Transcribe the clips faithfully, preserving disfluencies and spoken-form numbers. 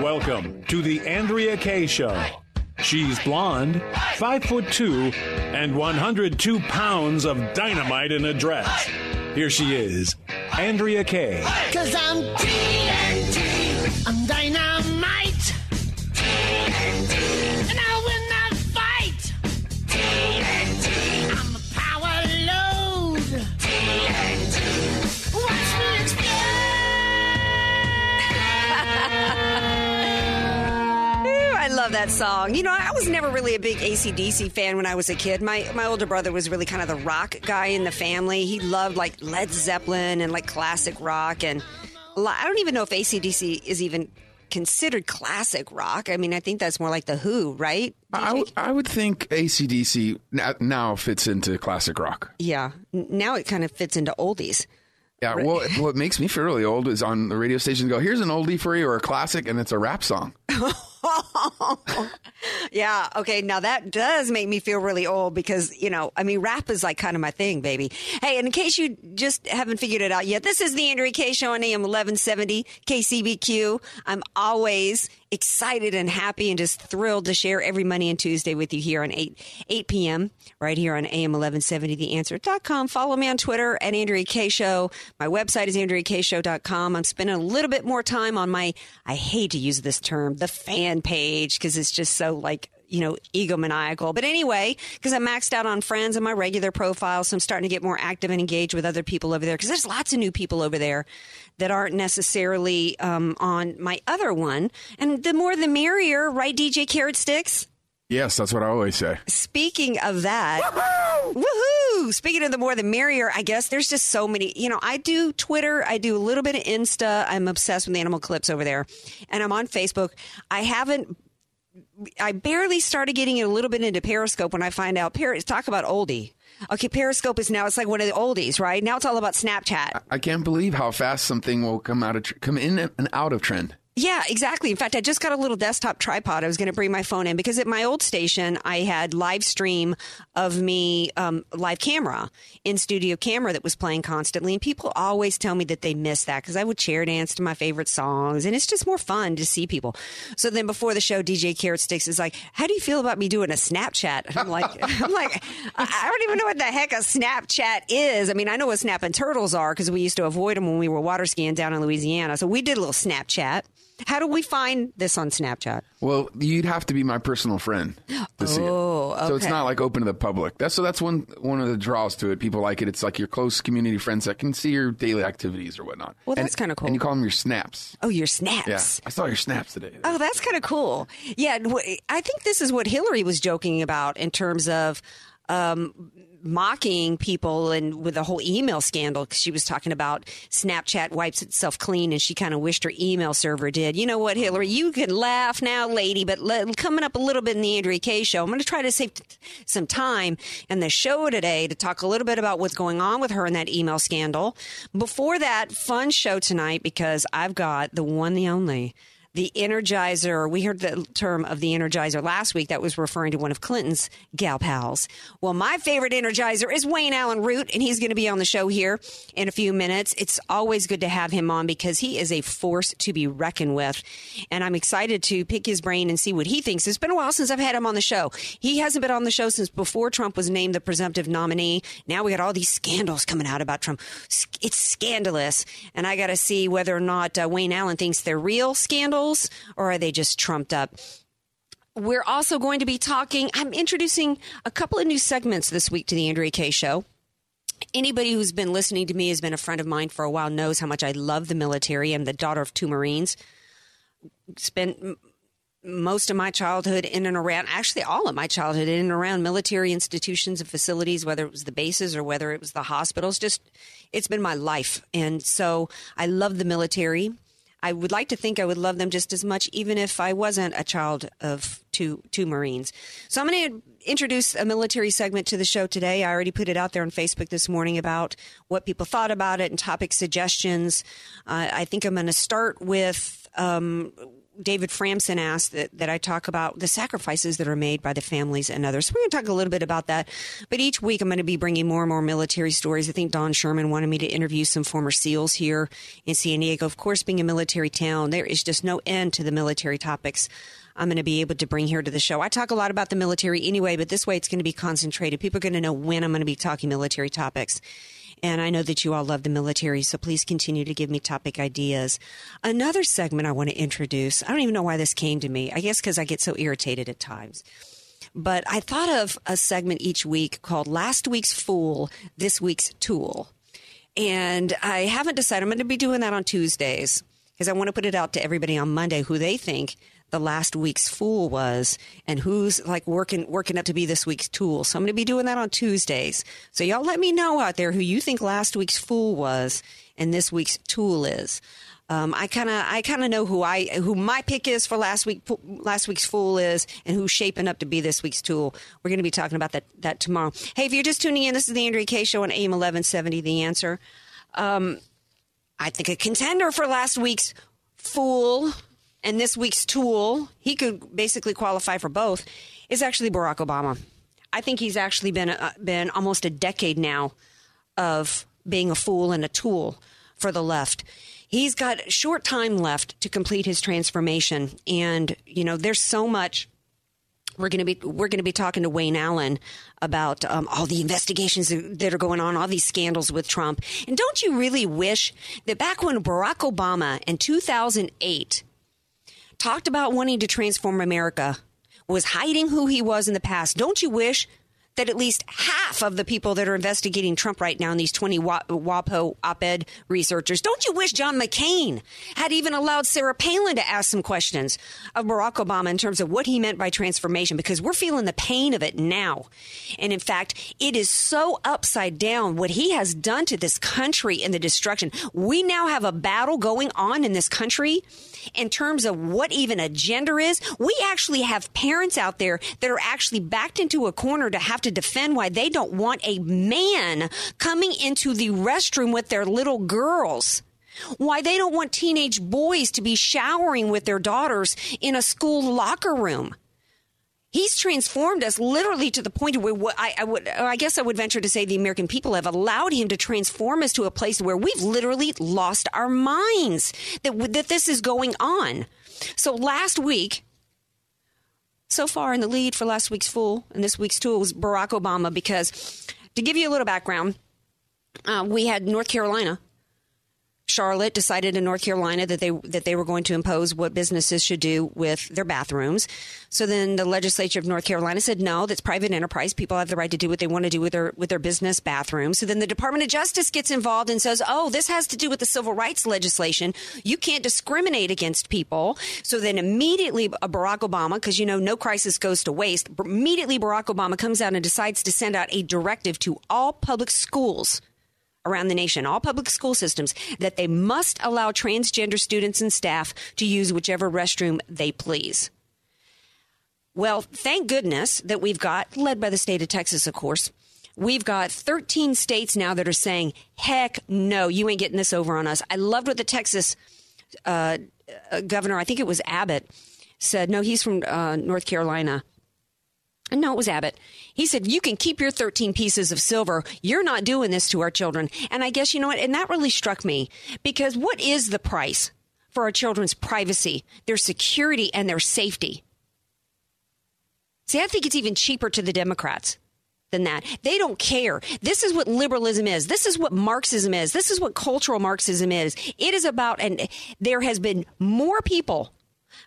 Welcome to the Andrea Kaye Show. She's blonde, five foot two, and one hundred two pounds of dynamite in a dress. Here she is, Andrea Kaye. 'Cause I'm T N T. I'm dynamite. T N T. And I will not fight. T N T. I'm a power load. T N T. Watch me explode. I love that song. You know, I was never really a big A C D C fan when I was a kid. My my older brother was really kind of the rock guy in the family. He loved, like, Led Zeppelin and, like, classic rock. And I don't even know if A C D C is even considered classic rock. I mean, I think that's more like The Who, right? I, w- I would think A C D C now, now fits into classic rock. Yeah. Now it kind of fits into oldies. Yeah, well, what makes me feel really old is on the radio station go, here's an oldie for you or a classic, and it's a rap song. Yeah, okay, now that does make me feel really old because, you know, I mean, rap is like kind of my thing, baby. Hey, and in case you just haven't figured it out yet, this is the Andrea Kaye Show on A M eleven seventy, K C B Q. I'm always excited and happy and just thrilled to share every Monday and Tuesday with you here on eight p.m. right here on A M eleven seventy, the answer dot com. Follow me on Twitter at Andrea Kaye Show. My website is andrea kaye show dot com. I'm spending a little bit more time on my, I hate to use this term, the fan page, because it's just so like, you know, egomaniacal. But anyway, because I maxed out on friends and my regular profile, so I'm starting to get more active and engaged with other people over there because there's lots of new people over there that aren't necessarily um, on my other one. And the more the merrier, right, D J Carrot Sticks? Yes, that's what I always say. Speaking of that, woohoo! Woohoo! Speaking of the more the merrier, I guess there's just so many. You know, I do Twitter. I do a little bit of Insta. I'm obsessed with animal clips over there. And I'm on Facebook. I haven't... I barely started getting a little bit into Periscope when I find out. Per- talk about oldie. Okay, Periscope is now, it's like one of the oldies, right? Now it's all about Snapchat. I can't believe how fast something will come out of tr- come in and out of trend. Yeah, exactly. In fact, I just got a little desktop tripod. I was going to bring my phone in because at my old station, I had live stream of me, um, live camera, in studio camera that was playing constantly. And people always tell me that they miss that because I would chair dance to my favorite songs. And it's just more fun to see people. So then before the show, D J Carrot Sticks is like, how do you feel about me doing a Snapchat? And I'm like, I'm like, I don't even know what the heck a Snapchat is. I mean, I know what snapping turtles are because we used to avoid them when we were water skiing down in Louisiana. So we did a little Snapchat. How do we find this on Snapchat? Well, you'd have to be my personal friend to oh, see it. Okay. So it's not like open to the public. That's so that's one one of the draws to it. People like it. It's like your close community friends that can see your daily activities or whatnot. Well, that's kind of cool. And you call them your snaps. Oh, your snaps. Yeah, I saw your snaps today. Oh, that's kind of cool. Yeah, I think this is what Hillary was joking about in terms of um, mocking people and with the whole email scandal, because she was talking about Snapchat wipes itself clean and she kind of wished her email server did. You know what, Hillary, you can laugh now, lady, but le- coming up a little bit in the Andrea Kaye Show, I'm going to try to save t- some time in the show today to talk a little bit about what's going on with her and that email scandal. Before that, fun show tonight, because I've got the one, the only, the Energizer. We heard the term of the Energizer last week. That was referring to one of Clinton's gal pals. Well, my favorite Energizer is Wayne Allen Root, and he's going to be on the show here in a few minutes. It's always good to have him on because he is a force to be reckoned with, and I'm excited to pick his brain and see what he thinks. It's been a while since I've had him on the show. He hasn't been on the show since before Trump was named the presumptive nominee. Now we got all these scandals coming out about Trump. It's scandalous, and I got to see whether or not uh, Wayne Allen thinks they're real scandals, or are they just trumped up? We're also going to be talking, I'm introducing a couple of new segments this week to the Andrea Kaye Show. Anybody who's been listening to me, has been a friend of mine for a while, knows how much I love the military. I'm the daughter of two Marines. Spent most of my childhood in and around, actually all of my childhood in and around military institutions and facilities, whether it was the bases or whether it was the hospitals. Just, it's been my life. And so I love the military. I would like to think I would love them just as much, even if I wasn't a child of two two Marines. So I'm going to introduce a military segment to the show today. I already put it out there on Facebook this morning about what people thought about it and topic suggestions. Uh, I think I'm going to start with um, David Framson asked that, that I talk about the sacrifices that are made by the families and others. So we're going to talk a little bit about that. But each week I'm going to be bringing more and more military stories. I think Don Sherman wanted me to interview some former SEALs here in San Diego. Of course, being a military town, there is just no end to the military topics I'm going to be able to bring here to the show. I talk a lot about the military anyway, but this way it's going to be concentrated. People are going to know when I'm going to be talking military topics. And I know that you all love the military, so please continue to give me topic ideas. Another segment I want to introduce, I don't even know why this came to me. I guess because I get so irritated at times. But I thought of a segment each week called Last Week's Fool, This Week's Tool. And I haven't decided. I'm going to be doing that on Tuesdays because I want to put it out to everybody on Monday who they think the last week's fool was and who's like working working up to be this week's tool. So I'm going to be doing that on Tuesdays. So y'all let me know out there who you think last week's fool was and this week's tool is. Um, I kind of I kind of know who I who my pick is for last week last week's fool is and who's shaping up to be this week's tool. We're going to be talking about that that tomorrow. Hey, if you're just tuning in, this is the Andrea Kaye Show on A M eleven seventy The Answer. Um, I think a contender for last week's fool and this week's tool, he could basically qualify for both, is actually Barack Obama. I think he's actually been uh, been almost a decade now of being a fool and a tool for the left. He's got short time left to complete his transformation. And, you know, there's so much. We're going to be we're going to be talking to Wayne Allen about um, all the investigations that are going on, all these scandals with Trump. And don't you really wish that back when Barack Obama in two thousand eight talked about wanting to transform America, was hiding who he was in the past, don't you wish that at least half of the people that are investigating Trump right now in these twenty WAPO op-ed researchers, don't you wish John McCain had even allowed Sarah Palin to ask some questions of Barack Obama in terms of what he meant by transformation? Because we're feeling the pain of it now. And in fact, it is so upside down what he has done to this country and the destruction. We now have a battle going on in this country in terms of what even a gender is. We actually have parents out there that are actually backed into a corner to have to defend why they don't want a man coming into the restroom with their little girls, why they don't want teenage boys to be showering with their daughters in a school locker room. He's transformed us literally to the point where I, I would, I guess I would venture to say the American people have allowed him to transform us to a place where we've literally lost our minds that, that this is going on. So last week, so far in the lead for last week's fool and this week's tool was Barack Obama, because to give you a little background, uh, we had North Carolina. Charlotte decided in North Carolina that they that they were going to impose what businesses should do with their bathrooms. So then the legislature of North Carolina said, no, that's private enterprise. People have the right to do what they want to do with their with their business bathrooms. So then the Department of Justice gets involved and says, oh, this has to do with the civil rights legislation. You can't discriminate against people. So then immediately Barack Obama, because, you know, no crisis goes to waste. Immediately Barack Obama comes out and decides to send out a directive to all public schools around the nation, all public school systems, that they must allow transgender students and staff to use whichever restroom they please. Well, thank goodness that we've got, led by the state of Texas, of course, we've got thirteen states now that are saying, heck no, you ain't getting this over on us. I loved what the Texas uh, governor, I think it was Abbott, said. No, he's from uh, North Carolina. No, it was Abbott. He said, you can keep your thirteen pieces of silver. You're not doing this to our children. And I guess, you know what? And that really struck me, because what is the price for our children's privacy, their security, and their safety? See, I think it's even cheaper to the Democrats than that. They don't care. This is what liberalism is. This is what Marxism is. This is what cultural Marxism is. It is about, and there has been more people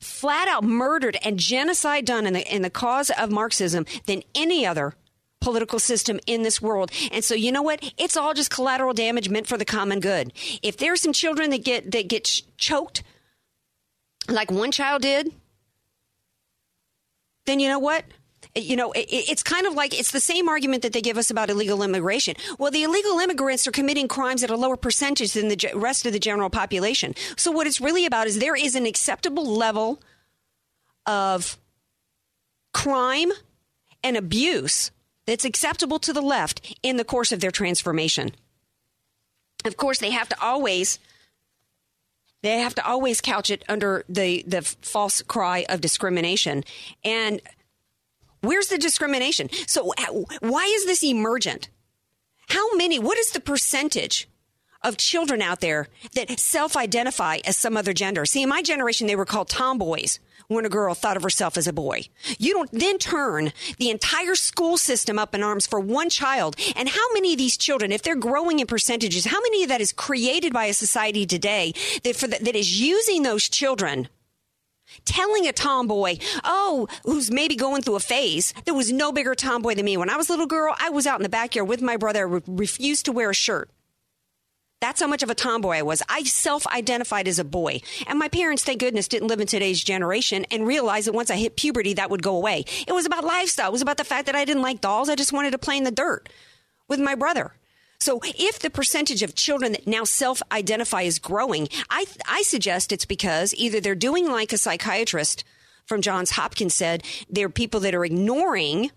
flat out murdered and genocide done in the in the cause of Marxism than any other political system in this world. And so, you know what? It's all just collateral damage meant for the common good. If there's some children that get that get ch- choked like one child did then you know what? You know, it, it's kind of like it's the same argument that they give us about illegal immigration. Well, the illegal immigrants are committing crimes at a lower percentage than the rest of the general population. So what it's really about is there is an acceptable level of crime and abuse that's acceptable to the left in the course of their transformation. Of course, they have to always they have to always couch it under the, the false cry of discrimination. And where's the discrimination? So why is this emergent? How many? What is the percentage of children out there that self-identify as some other gender? See, in my generation, they were called tomboys when a girl thought of herself as a boy. You don't then turn the entire school system up in arms for one child. And how many of these children, if they're growing in percentages, how many of that is created by a society today that, for the, that is using those children, telling a tomboy, oh, who's maybe going through a phase, there was no bigger tomboy than me. When I was a little girl, I was out in the backyard with my brother. I re- refused to wear a shirt. That's how much of a tomboy I was. I self-identified as a boy. And my parents, thank goodness, didn't live in today's generation and realized that once I hit puberty, that would go away. It was about lifestyle. It was about the fact that I didn't like dolls. I just wanted to play in the dirt with my brother. So if the percentage of children that now self-identify is growing, I, I suggest it's because either they're doing like a psychiatrist from Johns Hopkins said, they're people that are ignoring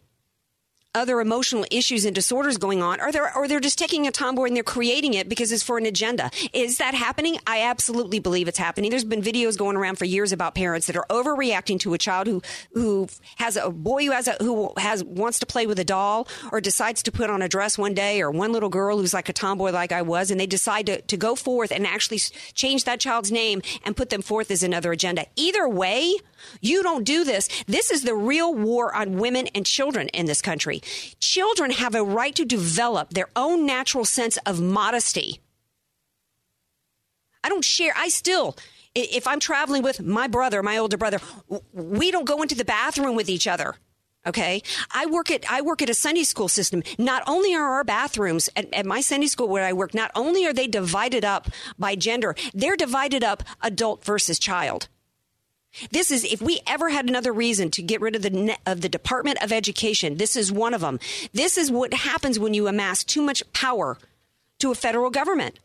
other emotional issues and disorders going on, or they're, or they're just taking a tomboy and they're creating it because it's for an agenda. Is that happening? I absolutely believe it's happening. There's been videos going around for years about parents that are overreacting to a child who who has a boy who has a who has wants to play with a doll or decides to put on a dress one day, or one little girl who's like a tomboy like I was, and they decide to, to go forth and actually change that child's name and put them forth as another agenda. Either way, you don't do this. This is the real war on women and children in this country. Children have a right to develop their own natural sense of modesty. I don't share. I still, if I'm traveling with my brother, my older brother, we don't go into the bathroom with each other. OK, I work at I work at a Sunday school system. Not only are our bathrooms at, at my Sunday school where I work, not only are they divided up by gender, they're divided up adult versus child. This is, if we ever had another reason to get rid of the of the Department of Education, this is one of them. This is what happens when you amass too much power to a federal government.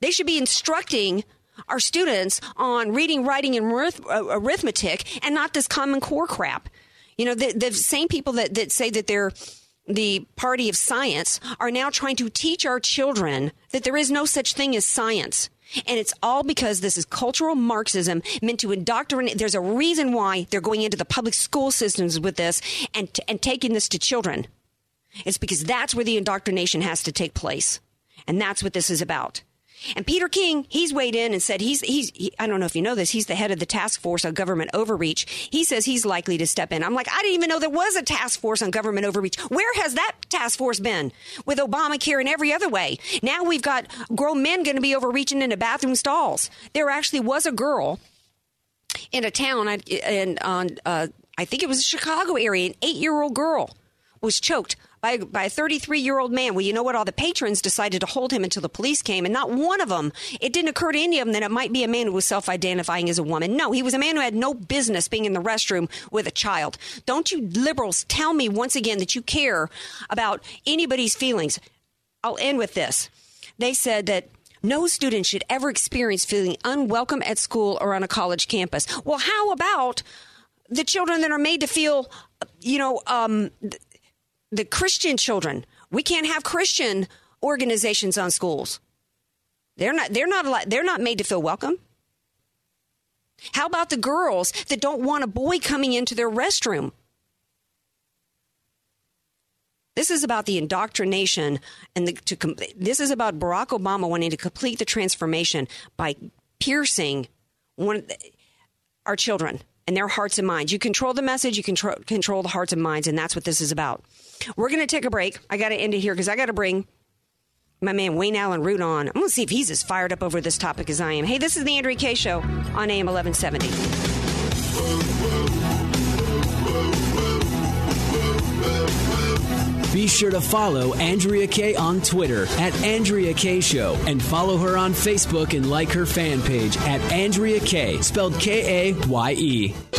They should be instructing our students on reading, writing, and arith- arithmetic, and not this Common Core crap. You know, the, the same people that, that say that they're the party of science are now trying to teach our children that there is no such thing as science. And it's all because this is cultural Marxism meant to indoctrinate. There's a reason why they're going into the public school systems with this and and taking this to children. It's because that's where the indoctrination has to take place. And that's what this is about. And Peter King, he's weighed in and said he's he's he, I don't know if you know this. He's the head of the task force on government overreach. He says he's likely to step in. I'm like, I didn't even know there was a task force on government overreach. Where has that task force been with Obamacare and every other way? Now we've got grown men going to be overreaching into bathroom stalls. There actually was a girl in a town and on uh, I think it was the Chicago area. An eight year old girl was choked By, by a thirty-three-year-old man. Well, you know what? All the patrons decided to hold him until the police came, and not one of them, it didn't occur to any of them that it might be a man who was self-identifying as a woman. No, he was a man who had no business being in the restroom with a child. Don't you liberals tell me once again that you care about anybody's feelings. I'll end with this. They said that no student should ever experience feeling unwelcome at school or on a college campus. Well, how about the children that are made to feel, you know, um... the Christian children? We can't have Christian organizations on schools. They're not they're not they're not made to feel welcome. How about the girls that don't want a boy coming into their restroom? This is about the indoctrination, and the, to, this is about Barack Obama wanting to complete the transformation by piercing one of the, our children and their hearts and minds. You control the message, you control control the hearts and minds, and that's what this is about. We're going to take a break. I got to end it here because I got to bring my man Wayne Allen Root on. I'm going to see if he's as fired up over this topic as I am. Hey, this is the Andrea Kaye Show on A M eleven seventy. Be sure to follow Andrea Kaye on Twitter at Andrea Kaye Show, and follow her on Facebook and like her fan page at Andrea Kaye, spelled K A Y E.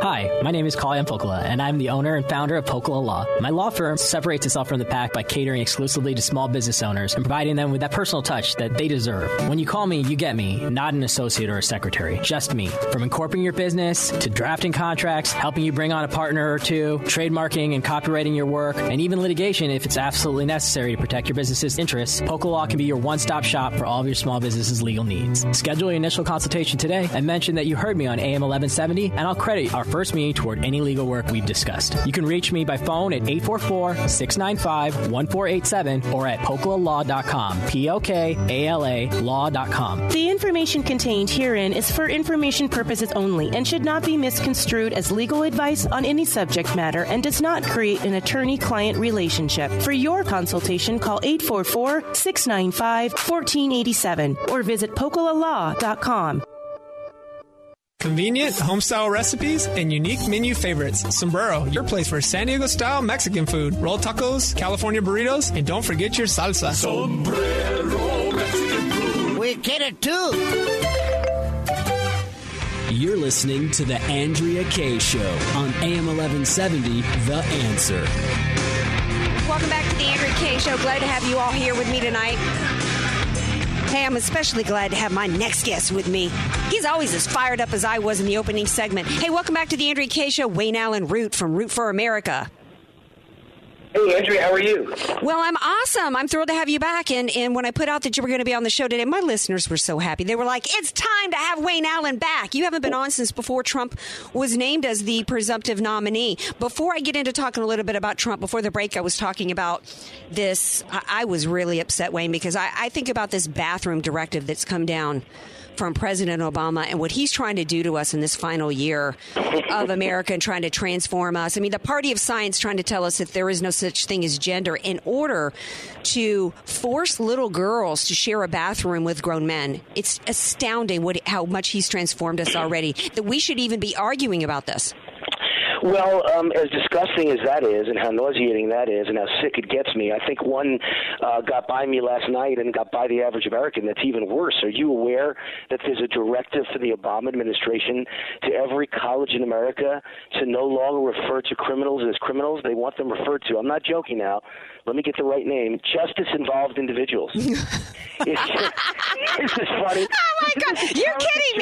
Hi, my name is Kali M. Fokula, and I'm the owner and founder of Pokala Law. My law firm separates itself from the pack by catering exclusively to small business owners and providing them with that personal touch that they deserve. When you call me, you get me, not an associate or a secretary, just me. From incorporating your business to drafting contracts, helping you bring on a partner or two, trademarking and copywriting your work, and even litigation if it's absolutely necessary to protect your business's interests, Pokala Law can be your one-stop shop for all of your small business's legal needs. Schedule your initial consultation today and mention that you heard me on A M eleven seventy, and I'll credit our first meeting toward any legal work we've discussed. You can reach me by phone at eight four four, six nine five, one four eight seven or at pokala law dot com, P O K A L A law dot com. The information contained herein is for information purposes only and should not be misconstrued as legal advice on any subject matter and does not create an attorney-client relationship. For your consultation, call eight four four, six nine five, one four eight seven or visit pokala law dot com. Convenient homestyle recipes and unique menu favorites. Sombrero, your place for San Diego-style Mexican food. Roll tacos, California burritos, and don't forget your salsa. Sombrero Mexican food. We get it, too. You're listening to The Andrea Kaye Show on A M eleven seventy, The Answer. Welcome back to The Andrea Kaye Show. Glad to have you all here with me tonight. Hey, I'm especially glad to have my next guest with me. He's always as fired up as I was in the opening segment. Hey, welcome back to the Andrea Kaye Show. Wayne Allen Root from Root for America. Hey, Andrea, how are you? Well, I'm awesome. I'm thrilled to have you back. And, and when I put out that you were going to be on the show today, my listeners were so happy. They were like, it's time to have Wayne Allen back. You haven't been on since before Trump was named as the presumptive nominee. Before I get into talking a little bit about Trump, before the break, I was talking about this. I, I was really upset, Wayne, because I, I think about this bathroom directive that's come down from President Obama and what he's trying to do to us in this final year of America and trying to transform us. I mean, the party of science trying to tell us that there is no such thing as gender in order to force little girls to share a bathroom with grown men. It's astounding what how much he's transformed us already, that we should even be arguing about this. Well, um, as disgusting as that is and how nauseating that is and how sick it gets me, I think one uh, got by me last night and got by the average American that's even worse. Are you aware that there's a directive from the Obama administration to every college in America to no longer refer to criminals as criminals? They want them referred to. I'm not joking now. Let me get the right name. Justice-involved individuals. It's just, this is funny. Oh, my God. You're kidding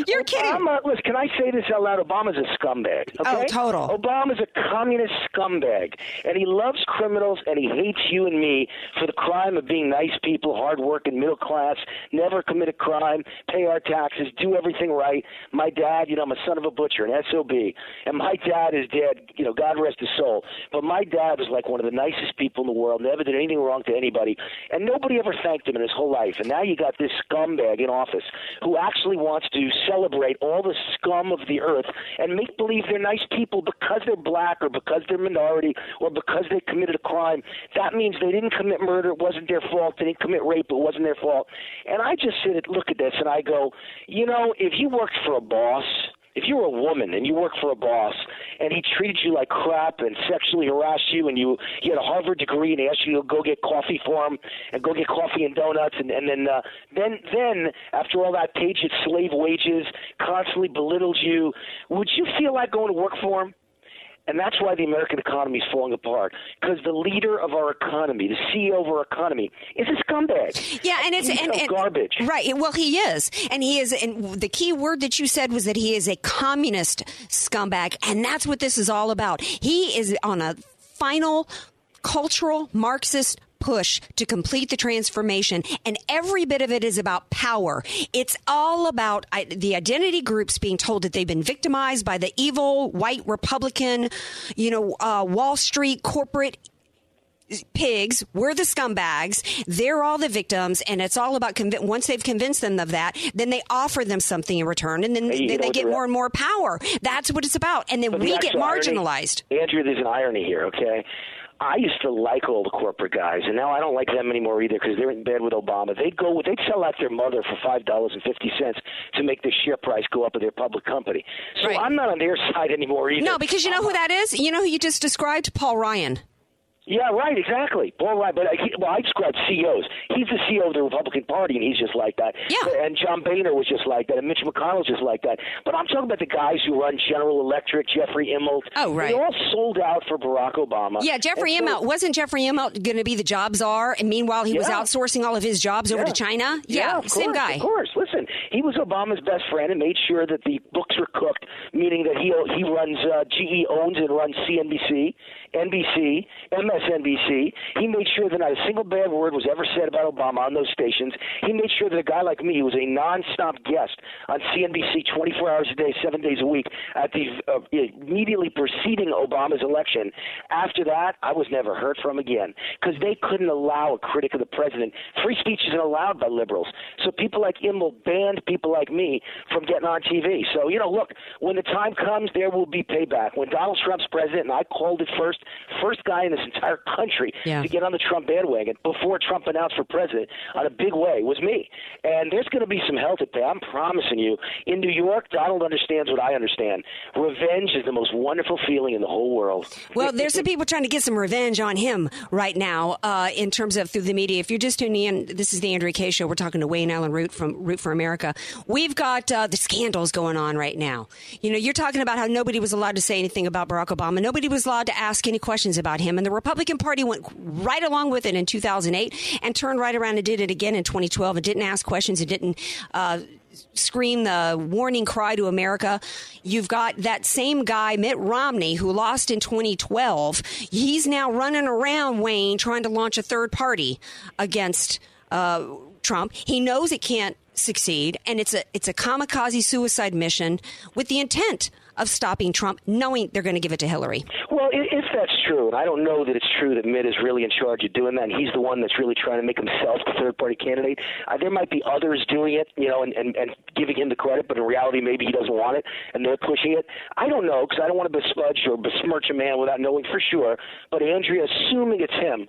me. You're Obama, kidding me. Listen, can I say this out loud? Obama's a scumbag. Okay? Oh, total. Obama's a communist scumbag, and he loves criminals, and he hates you and me for the crime of being nice people, hardworking, middle class, never commit a crime, pay our taxes, do everything right. My dad, you know, I'm a son of a butcher, an S O B, and my dad is dead, you know, God rest his soul. But my dad was like one of the nicest people in the world, never did anything wrong to anybody, and nobody ever thanked him in his whole life. And now you got this scumbag in office who actually wants to celebrate all the scum of the earth and make believe they're nice people because they're black or because they're minority or because they committed a crime. That means they didn't commit murder. It wasn't their fault. They didn't commit rape. It wasn't their fault. And I just sit and look at this and I go, you know, if you worked for a boss, if you were a woman and you worked for a boss and he treated you like crap and sexually harassed you and you, you had a Harvard degree and he asked you to go get coffee for him and go get coffee and donuts and, and then, uh, then then after all that paid you slave wages, constantly belittled you, would you feel like going to work for him? And that's why the American economy is falling apart, because the leader of our economy, the C E O of our economy, is a scumbag. Yeah, and it's and, and, garbage. Right. Well, he is. And he is. And the key word that you said was that he is a communist scumbag. And that's what this is all about. He is on a final cultural Marxist push to complete the transformation, and every bit of it is about power. It's all about I, the identity groups being told that they've been victimized by the evil white Republican, you know, uh, Wall Street corporate pigs. We're the scumbags. They're all the victims. And it's all about conv- once they've convinced them of that, then they offer them something in return. And then, then know, they get more and more power. That's what it's about. And then we get marginalized. Irony, Andrea, there's an irony here, okay? I used to like all the corporate guys, and now I don't like them anymore either because they're in bed with Obama. They'd go with, they'd sell out their mother for five dollars and fifty cents to make the share price go up of their public company. So right. I'm not on their side anymore either. No, because you know who that is? You know who you just described? Paul Ryan. Yeah, right, exactly. Paul Ryan, but I, well, I described C E Os. He's the C E O of the Republican Party, and he's just like that. Yeah. And John Boehner was just like that, and Mitch McConnell's just like that. But I'm talking about the guys who run General Electric, Jeffrey Immelt. Oh, right. They all sold out for Barack Obama. Yeah, Jeffrey so, Immelt. Wasn't Jeffrey Immelt going to be the job czar? And meanwhile, he yeah. was outsourcing all of his jobs yeah. over to China? Yeah, yeah of same course, guy. Of course. Listen, he was Obama's best friend and made sure that the books were cooked, meaning that he he runs, uh, G E owns and runs C N B C, N B C, M S N B C. He made sure that not a single bad word was ever said about Obama on those stations. He made sure that a guy like me was a non-stop guest on C N B C twenty-four hours a day, seven days a week at the uh, immediately preceding Obama's election. After that, I was never heard from again because they couldn't allow a critic of the president. Free speech isn't allowed by liberals. So people like Immelt banned people like me from getting on T V. So, you know, look, when the time comes, there will be payback. When Donald Trump's president, and I called it first, first guy in this entire country yeah. to get on the Trump bandwagon before Trump announced for president on a big way was me. And there's going to be some hell to pay. I'm promising you. In New York, Donald understands what I understand. Revenge is the most wonderful feeling in the whole world. Well, there's some people trying to get some revenge on him right now uh, in terms of through the media. If you're just tuning in, this is the Andrea Kaye Show. We're talking to Wayne Allen Root from Root for America. We've got uh, the scandals going on right now. You know, you're talking about how nobody was allowed to say anything about Barack Obama. Nobody was allowed to ask any questions about him. And the Republican Party went right along with it in two thousand eight and turned right around and did it again in twenty twelve and didn't ask questions and didn't uh, scream the warning cry to America. You've got that same guy, Mitt Romney, who lost in twenty twelve. He's now running around, Wayne, trying to launch a third party against uh, Trump. He knows it can't succeed, and it's a it's a kamikaze suicide mission with the intent of stopping Trump, knowing they're going to give it to Hillary. Well, if that's true, and I don't know that it's true that Mitt is really in charge of doing that, and he's the one that's really trying to make himself the third-party candidate, uh, there might be others doing it, you know, and, and, and giving him the credit, but in reality, maybe he doesn't want it, and they're pushing it. I don't know, because I don't want to besmudge or besmirch a man without knowing for sure, but Andrea, assuming it's him,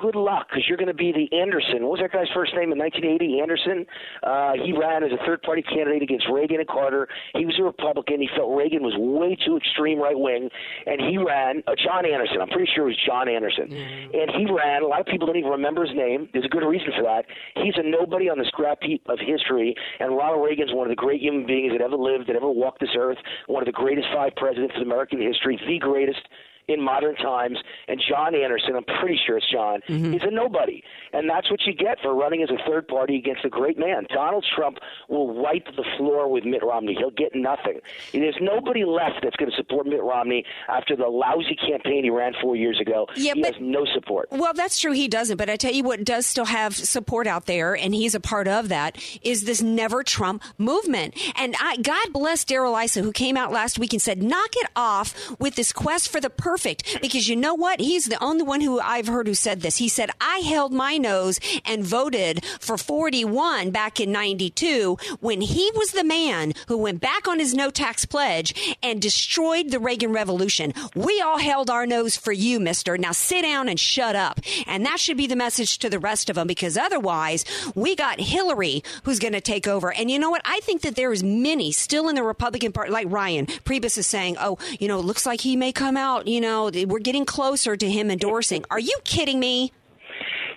good luck, because you're going to be the Anderson. What was that guy's first name in nineteen eighty? Anderson. Uh, he ran as a third-party candidate against Reagan and Carter. He was a Republican. He felt Reagan was way too extreme right-wing, and he ran uh, – John Anderson. I'm pretty sure it was John Anderson. Mm-hmm. And he ran – a lot of people don't even remember his name. There's a good reason for that. He's a nobody on the scrap heap of history, and Ronald Reagan's one of the great human beings that ever lived, that ever walked this earth, one of the greatest five presidents in American history, the greatest – in modern times, and John Anderson, I'm pretty sure it's John, mm-hmm. is a nobody. And that's what you get for running as a third party against a great man. Donald Trump will wipe the floor with Mitt Romney. He'll get nothing. There's nobody left that's going to support Mitt Romney after the lousy campaign he ran four years ago. Yeah, he but, has no support. Well, that's true. He doesn't. But I tell you what does still have support out there, and he's a part of that, is this Never Trump movement. And I, God bless Darrell Issa, who came out last week and said, knock it off with this quest for the purpose. Perfect, because you know what? He's the only one who I've heard who said this. He said, I held my nose and voted for forty-one back in ninety-two when he was the man who went back on his no tax pledge and destroyed the Reagan Revolution. We all held our nose for you, mister. Now sit down and shut up. And that should be the message to the rest of them, because otherwise we got Hillary who's going to take over. And you know what? I think that there is many still in the Republican Party, like Ryan Priebus is saying, oh, you know, it looks like he may come out, you know, we're getting closer to him endorsing. Are you kidding me?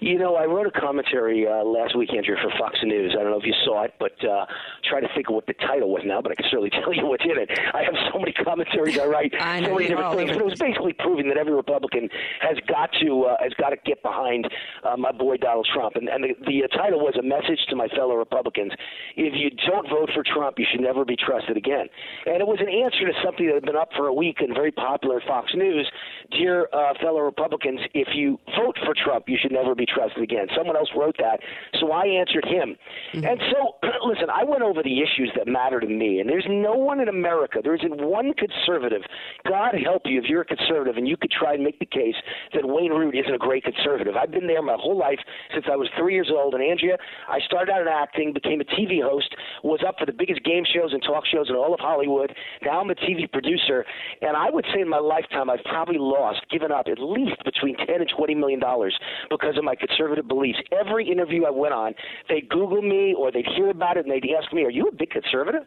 You know, I wrote a commentary uh, last week, Andrew, for Fox News. I don't know if you saw it, but uh, try to think of what the title was now, but I can certainly tell you what's in it. I have so many commentaries I write, I know, so many different things. But it was basically proving that every Republican has got to uh, has got to get behind uh, my boy Donald Trump. And, and the, the uh, title was a message to my fellow Republicans. If you don't vote for Trump, you should never be trusted again. And it was an answer to something that had been up for a week and very popular at Fox News. Dear uh, fellow Republicans, if you vote for Trump, you should never be trusted. trusted again. Someone else wrote that, so I answered him. Mm-hmm. And so, listen, I went over the issues that matter to me, and there's no one in America, there isn't one conservative, God help you if you're a conservative and you could try and make the case that Wayne Root isn't a great conservative. I've been there my whole life since I was three years old, and Andrea, I started out in acting, became a T V host, was up for the biggest game shows and talk shows in all of Hollywood. Now I'm a T V producer, and I would say in my lifetime I've probably lost, given up, at least between ten and twenty million dollars because of my conservative beliefs. Every interview I went on, they'd Google me or they'd hear about it and they'd ask me, are you a big conservative?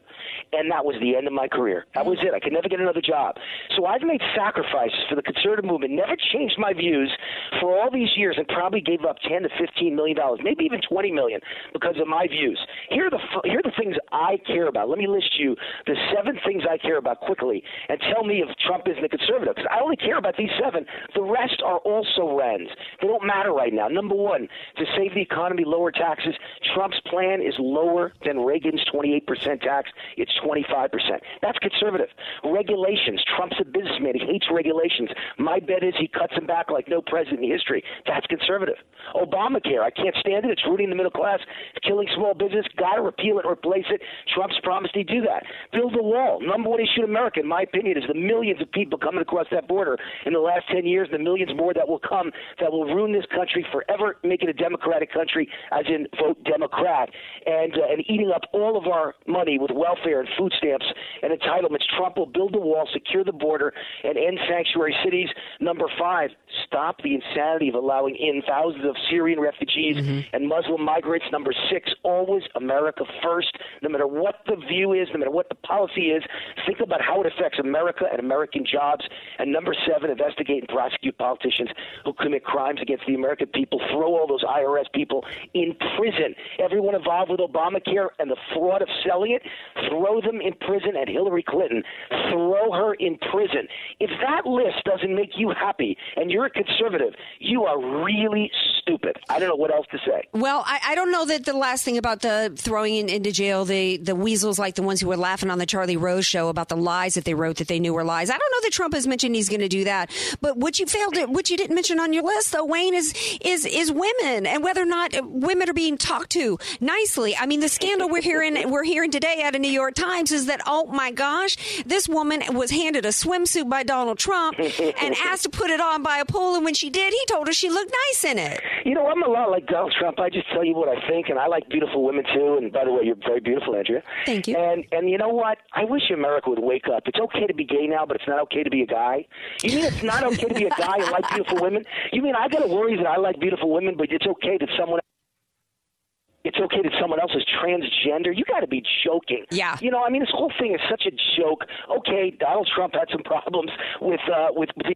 And that was the end of my career. That was it. I could never get another job. So I've made sacrifices for the conservative movement, never changed my views for all these years, and probably gave up ten to fifteen million dollars, maybe even twenty million dollars because of my views. Here are the, here are the things I care about. Let me list you the seven things I care about quickly and tell me if Trump isn't a conservative, because I only care about these seven. The rest are also wrens. They don't matter right now. Number one, to save the economy, lower taxes. Trump's plan is lower than Reagan's twenty-eight percent tax. It's twenty-five percent. That's conservative. Regulations. Trump's a businessman. He hates regulations. My bet is he cuts them back like no president in history. That's conservative. Obamacare. I can't stand it. It's ruining the middle class. It's killing small business. Got to repeal it or replace it. Trump's promised he'd do that. Build the wall. Number one issue in America, in my opinion, is the millions of people coming across that border in the last ten years, the millions more that will come, that will ruin this country forever, make it a democratic country, as in vote Democrat, and uh, and eating up all of our money with welfare and food stamps and entitlements. Trump will build the wall, secure the border, and end sanctuary cities. Number five, stop the insanity of allowing in thousands of Syrian refugees mm-hmm. and Muslim migrants. Number six, always America first. No matter what the view is, no matter what the policy is, think about how it affects America and American jobs. And number seven, investigate and prosecute politicians who commit crimes against the American people. Throw all those I R S people in prison. Everyone involved with Obamacare and the fraud of selling it, throw them in prison. And Hillary Clinton, throw her in prison. If that list doesn't make you happy and you're a conservative, you are really stupid. I don't know what else to say. Well, I, I don't know that the last thing about the throwing in, into jail the, the weasels like the ones who were laughing on the Charlie Rose show about the lies that they wrote that they knew were lies. I don't know that Trump has mentioned he's going to do that. But what you failed to, what you didn't mention on your list, though, Wayne, is is is women and whether or not women are being talked to nicely. I mean, the scandal we're hearing we're hearing today out of New York Times is that, oh my gosh, this woman was handed a swimsuit by Donald Trump and asked to put it on by a pool, and when she did, he told her she looked nice in it. You know, I'm a lot like Donald Trump. I just tell you what I think, and I like beautiful women too. And by the way, you're very beautiful, Andrea. Thank you. And and you know what? I wish America would wake up. It's okay to be gay now, but it's not okay to be a guy. You mean it's not okay to be a guy and like beautiful women? You mean I got to worry that I like beautiful women, but it's okay that someone it's okay that someone else is transgender? You got to be joking. Yeah. You know, I mean, this whole thing is such a joke. Okay, Donald Trump had some problems with uh, with. The-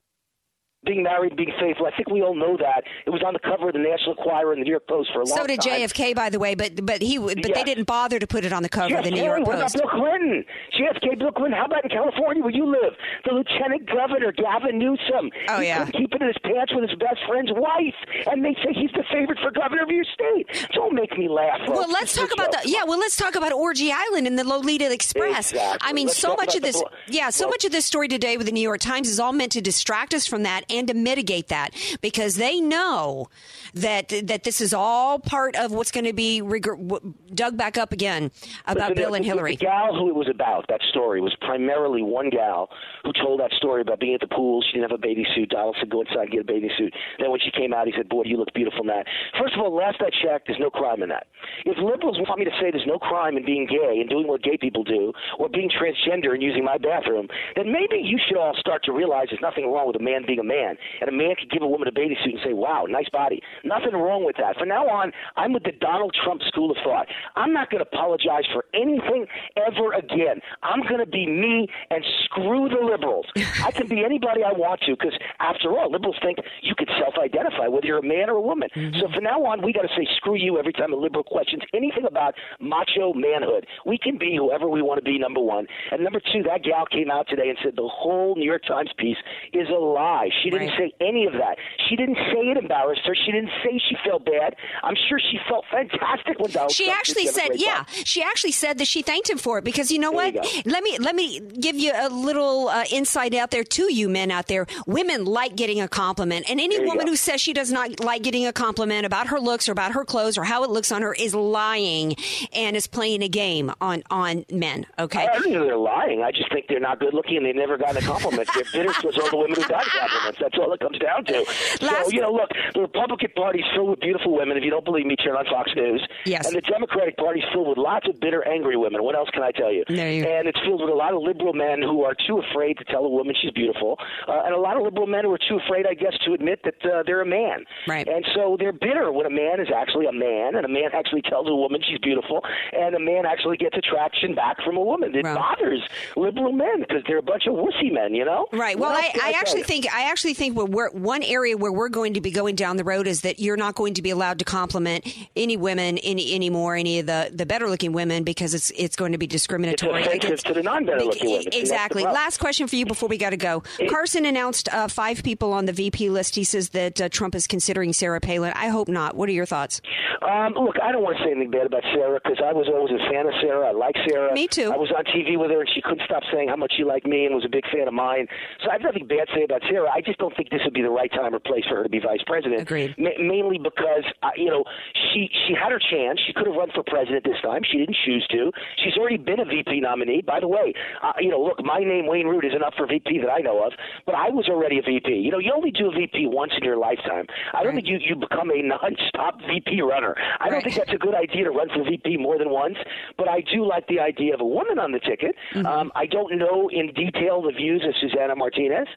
being married, being faithful. I think we all know that. It was on the cover of the National Enquirer and the New York Post for a long time. So did J F K, by the way, but but he but yes. They didn't bother to put it on the cover J F K, of the New York what Post. What about Bill Clinton? J F K, Bill Clinton, how about in California where you live? The Lieutenant Governor, Gavin Newsom. Oh, he yeah. He couldn't keep it in his pants with his best friend's wife, and they say he's the favorite for governor of your state. Don't make me laugh. Folks. Well, let's talk about the, yeah, well, let's talk about Orgy Island and the Lolita Express. Exactly. I mean, let's so much of this, yeah, so well, much of this story today with the New York Times is all meant to distract us from that and to mitigate that, because they know that that this is all part of what's going to be reg- w- dug back up again about Listen, Bill and Hillary. The gal who it was about, that story, was primarily one gal who told that story about being at the pool. She didn't have a bathing suit. Donald said, go inside and get a bathing suit. Then when she came out, he said, boy, you look beautiful in that. First of all, last I checked, there's no crime in that. If liberals want me to say there's no crime in being gay and doing what gay people do, or being transgender and using my bathroom, then maybe you should all start to realize there's nothing wrong with a man being a man. And a man could give a woman a bathing suit and say, wow, nice body. Nothing wrong with that. From now on, I'm with the Donald Trump school of thought. I'm not going to apologize for anything ever again. I'm going to be me and screw the liberals. I can be anybody I want to, because after all, liberals think you could self-identify whether you're a man or a woman. Mm-hmm. So from now on, we got to say screw you every time a liberal questions anything about macho manhood. We can be whoever we want to be, number one. And number two, that gal came out today and said the whole New York Times piece is a lie. She didn't didn't say any of that. She didn't say it embarrassed her. She didn't say she felt bad. I'm sure she felt fantastic when Donald Trump actually said, yeah, she actually said that she thanked him for it because you know what? Let me let me give you a little uh, insight out there to you men out there. Women like getting a compliment, and any woman who says she does not like getting a compliment about her looks or about her clothes or how it looks on her is lying and is playing a game on on men. Okay, I don't think they're lying. I just think they're not good looking and they never got a compliment. They're bitter towards all the women who got compliments. That's all it comes down to. Last so you know, look, the Republican Party's filled with beautiful women. If you don't believe me, turn on Fox News. Yes, and the Democratic Party's filled with lots of bitter, angry women. What else can I tell you? There you and it's filled with a lot of liberal men who are too afraid to tell a woman she's beautiful, uh, and a lot of liberal men who are too afraid, I guess, to admit that uh, they're a man. Right. And so they're bitter when a man is actually a man, and a man actually tells a woman she's beautiful, and a man actually gets attraction back from a woman. It right. bothers liberal men because they're a bunch of wussy men, you know? Right. Well, I, I, I actually think I actually think we're, one area where we're going to be going down the road is that you're not going to be allowed to compliment any women any anymore, any of the, the better-looking women, because it's it's going to be discriminatory. It's offensive to the non-better-looking women. Exactly. Last question for you before we got to go. It, Carson announced uh, five people on the V P list. He says that uh, Trump is considering Sarah Palin. I hope not. What are your thoughts? Um, look, I don't want to say anything bad about Sarah because I was always a fan of Sarah. I like Sarah. Me too. I was on T V with her and she couldn't stop saying how much she liked me and was a big fan of mine. So I have nothing bad to say about Sarah. I just don't think this would be the right time or place for her to be vice president. Agreed. Ma- mainly because, uh, you know, she, she had her chance. She could have run for president this time. She didn't choose to. She's already been a V P nominee. By the way, uh, you know, look, my name, Wayne Root, isn't up for V P that I know of, but I was already a V P. You know, you only do a V P once in your lifetime. I don't right. think you, you become a non-stop V P runner. I don't right. think that's a good idea to run for V P more than once, but I do like the idea of a woman on the ticket. Mm-hmm. Um, I don't know in detail the views of Susana Martinez.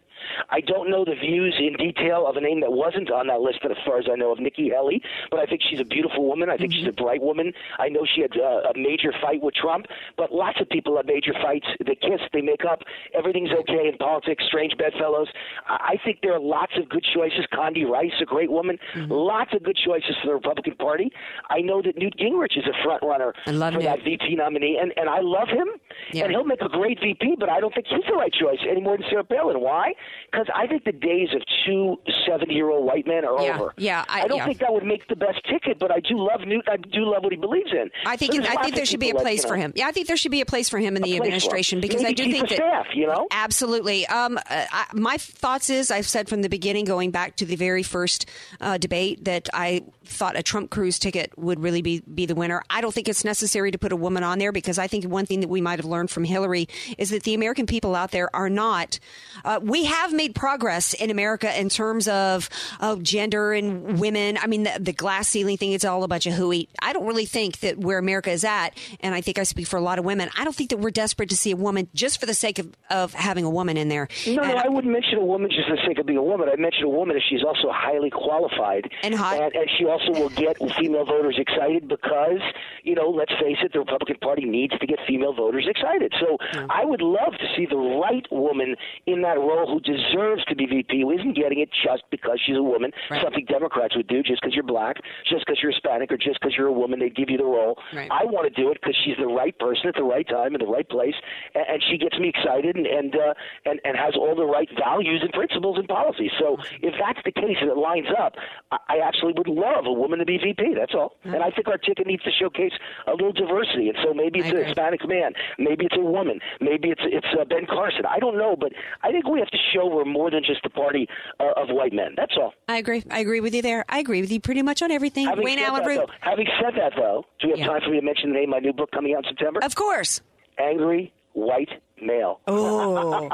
I don't know the views in detail of a name that wasn't on that list, as far as I know, of Nikki Haley, but I think she's a beautiful woman. I think mm-hmm. she's a bright woman. I know she had uh, a major fight with Trump, but lots of people have major fights. They kiss, they make up, everything's okay in politics, strange bedfellows. I, I think there are lots of good choices. Condi Rice, a great woman. Mm-hmm. Lots of good choices for the Republican Party. I know that Newt Gingrich is a front runner for Newt. that V P nominee, and, and I love him, yeah. and he'll make a great V P, but I don't think he's the right choice any more than Sarah Palin. Why? Because I think the days of two seventy-year-old white men are yeah. over. Yeah, I, I don't yeah. think that would make the best ticket, but I do love Newt. I do love what he believes in. I think so I think there should be a place like, for him. Yeah, I think there should be a place for him in the administration because Maybe I do chief think of that staff, you know? Absolutely. Um, I, my thoughts is I've said from the beginning, going back to the very first uh, debate, that I thought a Trump Cruz ticket would really be, be the winner. I don't think it's necessary to put a woman on there because I think one thing that we might have learned from Hillary is that the American people out there are not. Uh, we have made progress in America in terms of, of gender and women. I mean, the, the glass ceiling thing, it's all a bunch of hooey. I don't really think that where America is at, and I think I speak for a lot of women, I don't think that we're desperate to see a woman just for the sake of, of having a woman in there. No, and, no, I wouldn't mention a woman just for the sake of being a woman. I mention a woman if she's also highly qualified. And hot. And, and she also will get female voters excited because, you know, let's face it, the Republican Party needs to get female voters excited. So yeah. I would love to see the right woman in that role who deserves to be V P, who isn't getting it just because she's a woman, right. something Democrats would do just because you're black, just because you're Hispanic, or just because you're a woman, they give you the role. Right. I want to do it because she's the right person at the right time in the right place, and, and she gets me excited and and, uh, and and has all the right values and principles and policies. So if that's the case and it lines up, I, I actually would love a woman to be V P. That's all. Right. And I think our ticket needs to showcase a little diversity. And so maybe it's I a agree. Hispanic man. Maybe it's a woman. Maybe it's it's uh, Ben Carson. I don't know, but I think we have to show we're more than just the party uh, of white men. That's all. I agree. I agree with you there. I agree with you pretty much on everything. Having Wayne Allen Root. Having said that, though, do we have yeah. time for me to mention the name of my new book coming out in September? Of course. Angry White Male. Oh.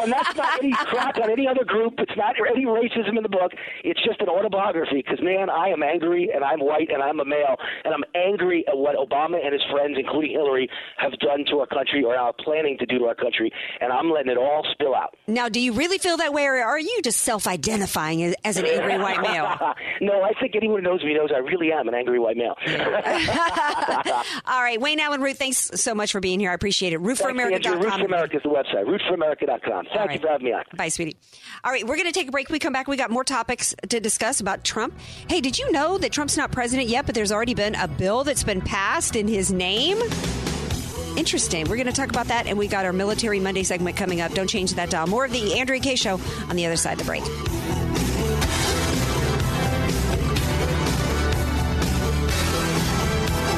And that's not any crack on any other group. It's not any racism in the book. It's just an autobiography because, man, I am angry and I'm white and I'm a male. And I'm angry at what Obama and his friends, including Hillary, have done to our country or are planning to do to our country. And I'm letting it all spill out. Now, do you really feel that way or are you just self-identifying as an angry white male? No, I think anyone who knows me knows I really am an angry white male. All right. Wayne Allen Root, thanks so much for being here. I appreciate it. root for america dot com. Root for America is the website, root for america dot com. Thank right. you for having me on. Bye, sweetie. All right, we're going to take a break. We come back. We got more topics to discuss about Trump. Hey, did you know that Trump's not president yet, but there's already been a bill that's been passed in his name? Interesting. We're going to talk about that, and we got our Military Monday segment coming up. Don't change that dial. More of the Andrea Kaye Show on the other side of the break.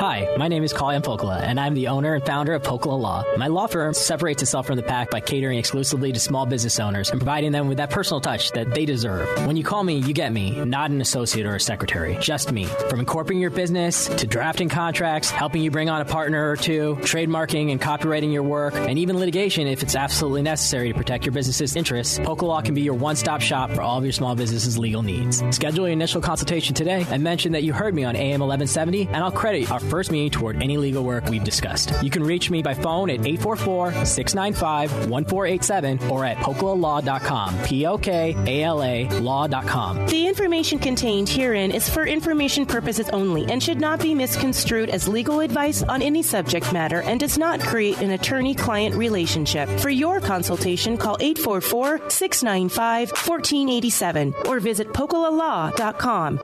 Hi, my name is Kali M. Fokula, and I'm the owner and founder of Pokala Law. My law firm separates itself from the pack by catering exclusively to small business owners and providing them with that personal touch that they deserve. When you call me, you get me, not an associate or a secretary, just me. From incorporating your business to drafting contracts, helping you bring on a partner or two, trademarking and copywriting your work, and even litigation if it's absolutely necessary to protect your business's interests, Pokala Law can be your one-stop shop for all of your small business's legal needs. Schedule your initial consultation today and mention that you heard me on A M eleven seventy, and I'll credit our first meeting toward any legal work we've discussed. You can reach me by phone at eight four four, six nine five, one four eight seven or at pokala law dot com, P O K A L A law dot com. The information contained herein is for information purposes only and should not be misconstrued as legal advice on any subject matter and does not create an attorney-client relationship. For your consultation, call eight four four, six nine five, one four eight seven or visit pokala law dot com.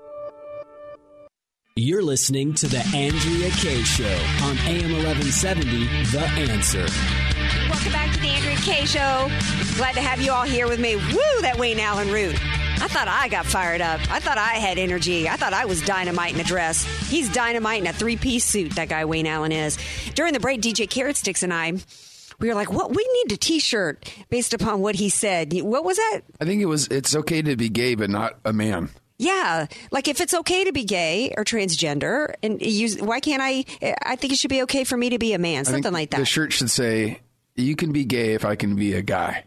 You're listening to The Andrea Kaye Show on A M eleven seventy, The Answer. Welcome back to The Andrea Kaye Show. Glad to have you all here with me. Woo, that Wayne Allen Root. I thought I got fired up. I thought I had energy. I thought I was dynamite in a dress. He's dynamite in a three-piece suit, that guy Wayne Allen is. During the break, D J Carrot Sticks and I... we were like, "What? We need a T-shirt based upon what he said." What was that? I think it was, it's okay to be gay, but not a man. Yeah. Like, if it's okay to be gay or transgender, and you, why can't I? I think it should be okay for me to be a man. Something like that. The shirt should say, "You can be gay if I can be a guy."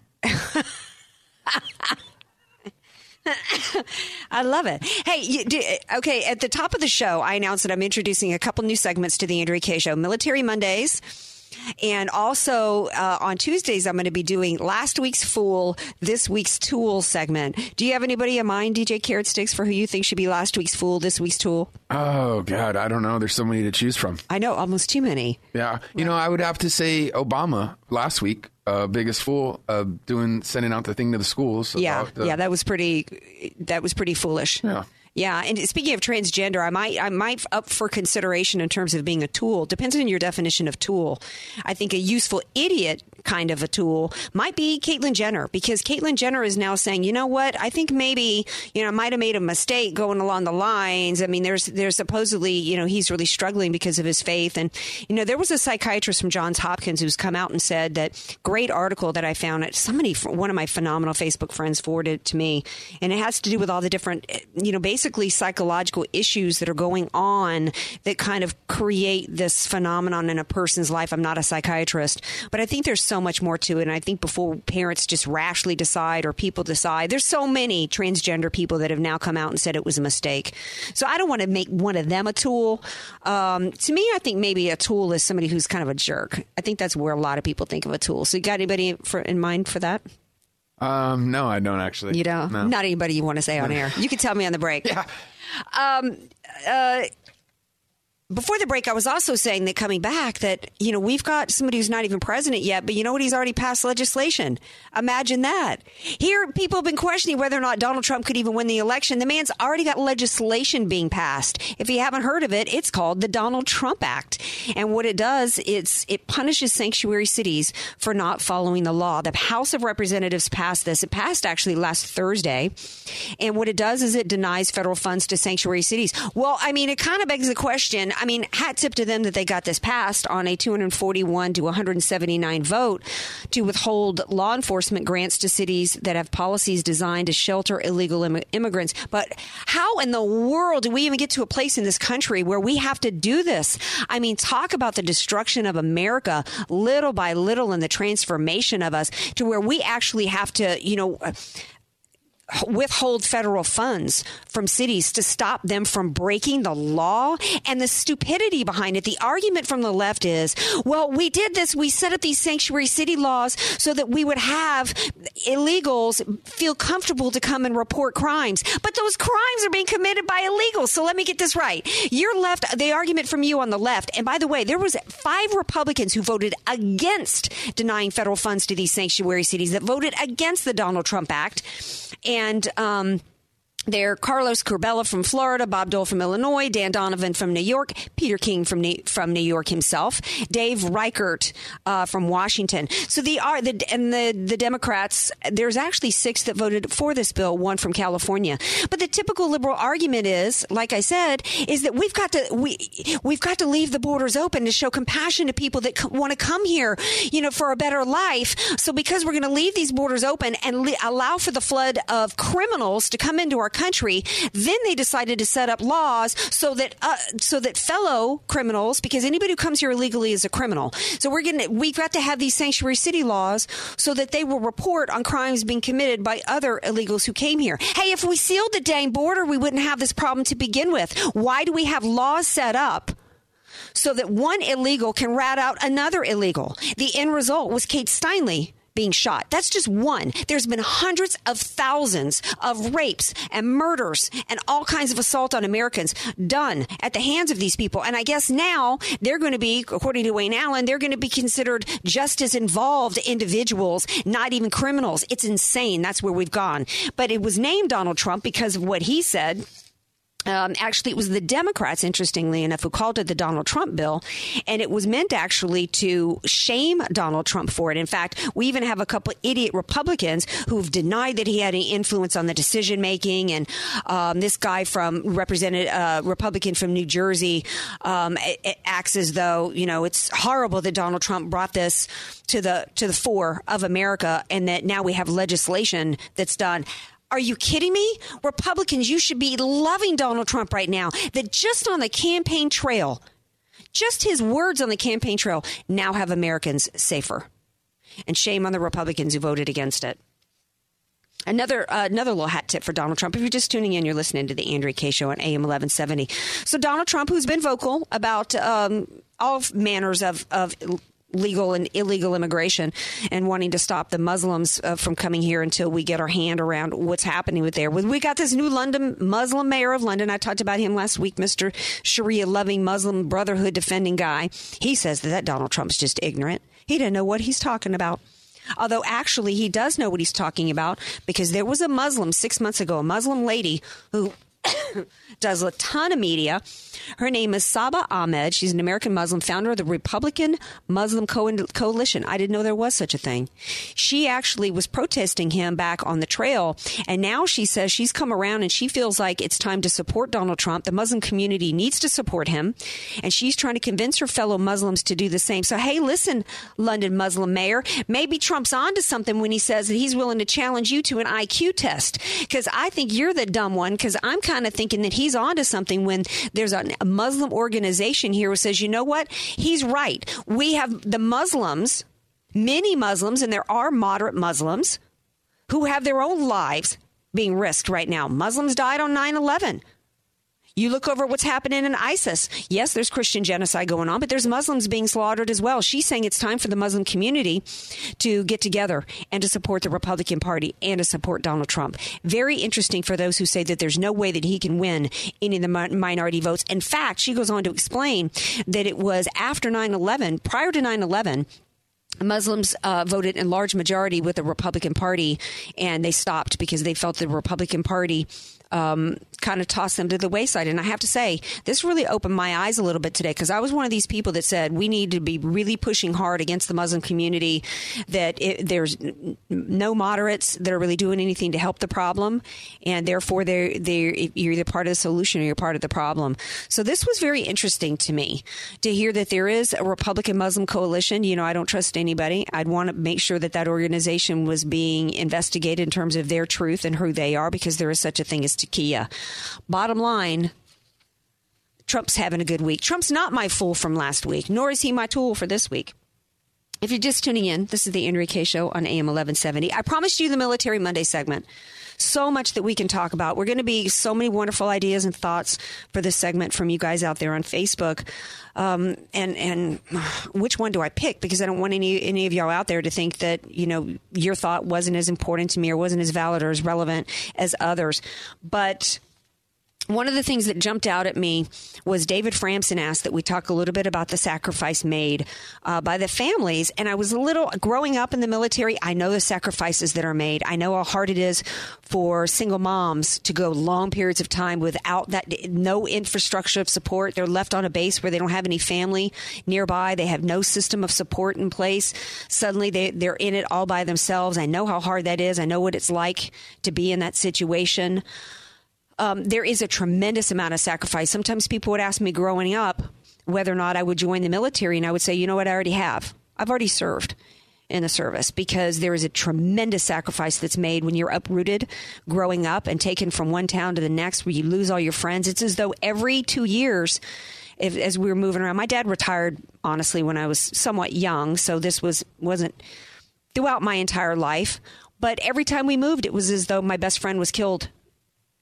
I love it. Hey, you, do, okay, at the top of the show, I announced that I'm introducing a couple new segments to the Andrea Kaye Show. Military Mondays. And also uh, on Tuesdays, I'm going to be doing last week's Fool, this week's Tool segment. Do you have anybody in mind, D J Carrot Sticks, for who you think should be last week's Fool, this week's Tool? Oh, God, I don't know. There's so many to choose from. I know, almost too many. Yeah. You know, I would have to say Obama last week, uh, biggest fool, uh, doing sending out the thing to the schools. Yeah. The, yeah, that was pretty that was pretty foolish. Yeah. Yeah. And speaking of transgender, I might I might up for consideration in terms of being a tool. Depends on your definition of tool. I think a useful idiot kind of a tool might be Caitlyn Jenner, because Caitlyn Jenner is now saying, you know what, I think maybe, you know, I might have made a mistake going along the lines. I mean, there's there's supposedly, you know, he's really struggling because of his faith. And, you know, there was a psychiatrist from Johns Hopkins who's come out and said that great article that I found that somebody, one of my phenomenal Facebook friends forwarded it to me. And it has to do with all the different, you know, basic psychological issues that are going on that kind of create this phenomenon in a person's life. I'm not a psychiatrist, but I think there's so much more to it. And I think before parents just rashly decide or people decide, there's so many transgender people that have now come out and said it was a mistake. So I don't want to make one of them a tool. Um, to me, I think maybe a tool is somebody who's kind of a jerk. I think that's where a lot of people think of a tool. So you got anybody for, in mind for that? Um, no, I don't actually. You don't? No. Not anybody you want to say on air. You can tell me on the break. Yeah. Um, uh, before the break, I was also saying that coming back that, you know, we've got somebody who's not even president yet, but you know what? He's already passed legislation. Imagine that. Here, people have been questioning whether or not Donald Trump could even win the election. The man's already got legislation being passed. If you haven't heard of it, it's called the Donald Trump Act. And what it does, it's it punishes sanctuary cities for not following the law. The House of Representatives passed this. It passed actually last Thursday. And what it does is it denies federal funds to sanctuary cities. Well, I mean, it kind of begs the question. I mean, hat tip to them that they got this passed on a two forty-one to one seventy-nine vote to withhold law enforcement grants to cities that have policies designed to shelter illegal Im- immigrants. But how in the world do we even get to a place in this country where we have to do this? I mean, talk about the destruction of America little by little and the transformation of us to where we actually have to, you know... withhold federal funds from cities to stop them from breaking the law. And the stupidity behind it, the argument from the left is, well, we did this. We set up these sanctuary city laws so that we would have illegals feel comfortable to come and report crimes. But those crimes are being committed by illegals. So let me get this right. Your left, the argument from you on the left. And by the way, there was five Republicans who voted against denying federal funds to these sanctuary cities, that voted against the Donald Trump Act. And um, they're Carlos Curbelo from Florida, Bob Dole from Illinois, Dan Donovan from New York, Peter King from New, from New York himself, Dave Reichert uh, from Washington. So the are the and the the Democrats. There's actually six that voted for this bill, one from California. But the typical liberal argument is, like I said, is that we've got to we we've got to leave the borders open to show compassion to people that c- want to come here, you know, for a better life. So because we're going to leave these borders open and le- allow for the flood of criminals to come into our country, then they decided to set up laws so that uh, so that fellow criminals, because anybody who comes here illegally is a criminal. So we're going to we've got to have these sanctuary city laws so that they will report on crimes being committed by other illegals who came here. Hey, if we sealed the dang border, we wouldn't have this problem to begin with. Why do we have laws set up so that one illegal can rat out another illegal? The end result was Kate Steinle being shot. That's just one. There's been hundreds of thousands of rapes and murders and all kinds of assault on Americans done at the hands of these people. And I guess now they're going to be, according to Wayne Allen, they're going to be considered justice involved individuals, not even criminals. It's insane. That's where we've gone. But it was named Donald Trump because of what he said. Um, actually, it was the Democrats, interestingly enough, who called it the Donald Trump bill. And it was meant actually to shame Donald Trump for it. In fact, we even have a couple idiot Republicans who've denied that he had any influence on the decision making. And um, this guy from represented uh, Republican from New Jersey um, it, it acts as though, you know, it's horrible that Donald Trump brought this to the to the fore of America and that now we have legislation that's done. Are you kidding me? Republicans, you should be loving Donald Trump right now, that just on the campaign trail, just his words on the campaign trail now have Americans safer. And shame on the Republicans who voted against it. Another uh, another little hat tip for Donald Trump. If you're just tuning in, you're listening to the Andrea Kaye Show on A M eleven seventy. So Donald Trump, who's been vocal about um, all manners of of. legal and illegal immigration and wanting to stop the Muslims uh, from coming here until we get our hand around what's happening with there. We got this new London Muslim mayor of London. I talked about him last week, Mister Sharia loving Muslim Brotherhood defending guy. He says that, that Donald Trump's just ignorant. He didn't know what he's talking about. Although actually he does know what he's talking about, because there was a Muslim six months ago, a Muslim lady who does a ton of media. Her name is Saba Ahmed. She's an American Muslim, founder of the Republican Muslim Co- Coalition. I didn't know there was such a thing. She actually was protesting him back on the trail. And now she says she's come around and she feels like it's time to support Donald Trump. The Muslim community needs to support him. And she's trying to convince her fellow Muslims to do the same. So, hey, listen, London Muslim mayor, maybe Trump's onto something when he says that he's willing to challenge you to an I Q test. Because I think you're the dumb one, because I'm kind of thinking that he's onto something when there's a Muslim organization here who says, you know what? He's right. We have the Muslims, many Muslims, and there are moderate Muslims who have their own lives being risked right now. Muslims died on nine eleven. You look over what's happening in ISIS. Yes, there's Christian genocide going on, but there's Muslims being slaughtered as well. She's saying it's time for the Muslim community to get together and to support the Republican Party and to support Donald Trump. Very interesting for those who say that there's no way that he can win any of the minority votes. In fact, she goes on to explain that it was after nine eleven, prior to nine eleven, Muslims uh, voted in large majority with the Republican Party, and they stopped because they felt the Republican Party Um, kind of tossed them to the wayside. And I have to say, this really opened my eyes a little bit today, because I was one of these people that said we need to be really pushing hard against the Muslim community, that it, there's no moderates that are really doing anything to help the problem. And therefore, they're, they're, you're either part of the solution or you're part of the problem. So this was very interesting to me to hear that there is a Republican Muslim coalition. You know, I don't trust anybody. I'd want to make sure that that organization was being investigated in terms of their truth and who they are, because there is such a thing as Takia. Bottom line, Trump's having a good week. Trump's not my fool from last week, nor is he my tool for this week. If you're just tuning in, this is the Andrea Kaye Show on A M eleven seventy. I promised you the Military Monday segment. so much that we can talk about. We're going to be so many wonderful ideas and thoughts for this segment from you guys out there on Facebook. Um, and, and which one do I pick? Because I don't want any, any of y'all out there to think that, you know, your thought wasn't as important to me or wasn't as valid or as relevant as others. But one of the things that jumped out at me was David Framson asked that we talk a little bit about the sacrifice made uh, by the families. And I was a little, growing up in the military, I know the sacrifices that are made. I know how hard it is for single moms to go long periods of time without that, no infrastructure of support. They're left on a base where they don't have any family nearby. They have no system of support in place. Suddenly they, they're in it all by themselves. I know how hard that is. I know what it's like to be in that situation. Um, there is a tremendous amount of sacrifice. Sometimes people would ask me growing up whether or not I would join the military, and I would say, you know what, I already have. I've already served in the service, because there is a tremendous sacrifice that's made when you're uprooted growing up and taken from one town to the next where you lose all your friends. It's as though every two years, if, as we were moving around, my dad retired, honestly, when I was somewhat young, so this was wasn't throughout my entire life. But every time we moved, it was as though my best friend was killed,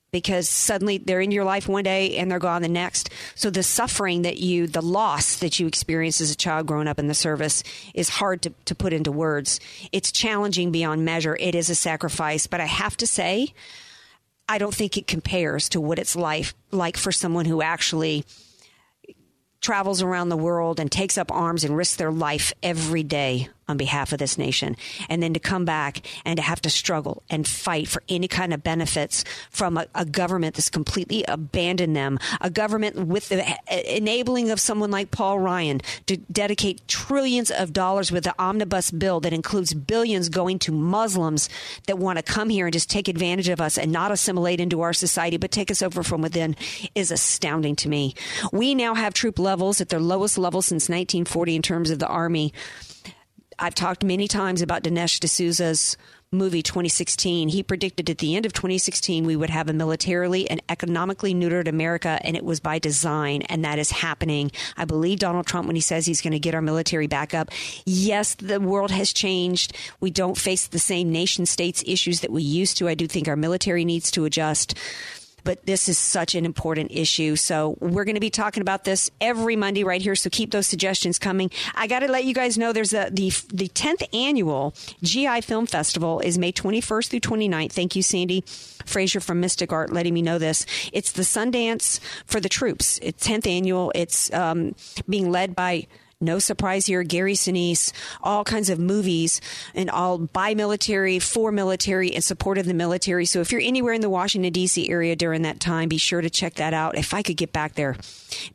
because suddenly they're in your life one day and they're gone the next. So the suffering that you, the loss that you experience as a child growing up in the service is hard to, to put into words. It's challenging beyond measure. It is a sacrifice. But I have to say, I don't think it compares to what it's life, like for someone who actually travels around the world and takes up arms and risks their life every day on behalf of this nation. And then to come back and to have to struggle and fight for any kind of benefits from a, a government that's completely abandoned them, a government with the enabling of someone like Paul Ryan to dedicate trillions of dollars with the omnibus bill that includes billions going to Muslims that want to come here and just take advantage of us and not assimilate into our society, but take us over from within, is astounding to me. We now have troop levels at their lowest level since nineteen forty in terms of the Army. I've talked many times about Dinesh D'Souza's movie twenty sixteen. He predicted at the end of twenty sixteen we would have a militarily and economically neutered America, and it was by design, and that is happening. I believe Donald Trump when he says he's going to get our military back up. Yes, the world has changed. We don't face the same nation states issues that we used to. I do think our military needs to adjust. But this is such an important issue. So we're going to be talking about this every Monday right here. So keep those suggestions coming. I got to let you guys know there's a, the the tenth annual G I Film Festival is May twenty-first through twenty-ninth. Thank you, Sandy Frazier from Mystic Art, letting me know this. It's the Sundance for the Troops. It's tenth annual. It's um, being led by, no surprise here, Gary Sinise, all kinds of movies, and all by military, for military, and support of the military. So if you're anywhere in the Washington, D C area during that time, be sure to check that out. If I could get back there,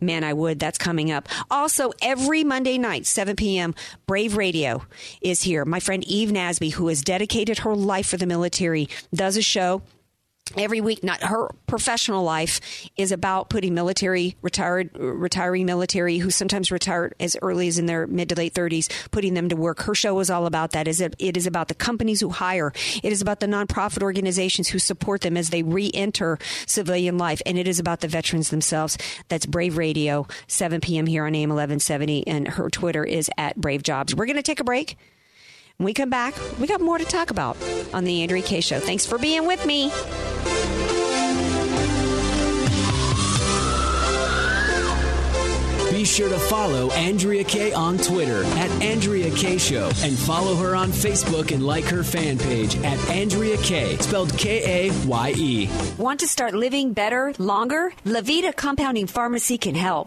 man, I would. That's coming up. Also, every Monday night, seven p.m., Brave Radio is here. My friend Eve Nasby, who has dedicated her life for the military, does a show every week. Not her professional life is about putting military, retired, retiring military who sometimes retire as early as in their mid to late thirties, putting them to work. Her show is all about that. It is about the companies who hire. It is about the nonprofit organizations who support them as they re-enter civilian life. And it is about the veterans themselves. That's Brave Radio, seven p.m. here on A M eleven seventy. And her Twitter is at Brave Jobs. We're going to take a break. When we come back, we got more to talk about on The Andrea Kaye Show. Thanks for being with me. Be sure to follow Andrea Kaye on Twitter at Andrea Kaye Show, and follow her on Facebook and like her fan page at Andrea Kaye, spelled K A Y E. Want to start living better, longer? LaVita Compounding Pharmacy can help.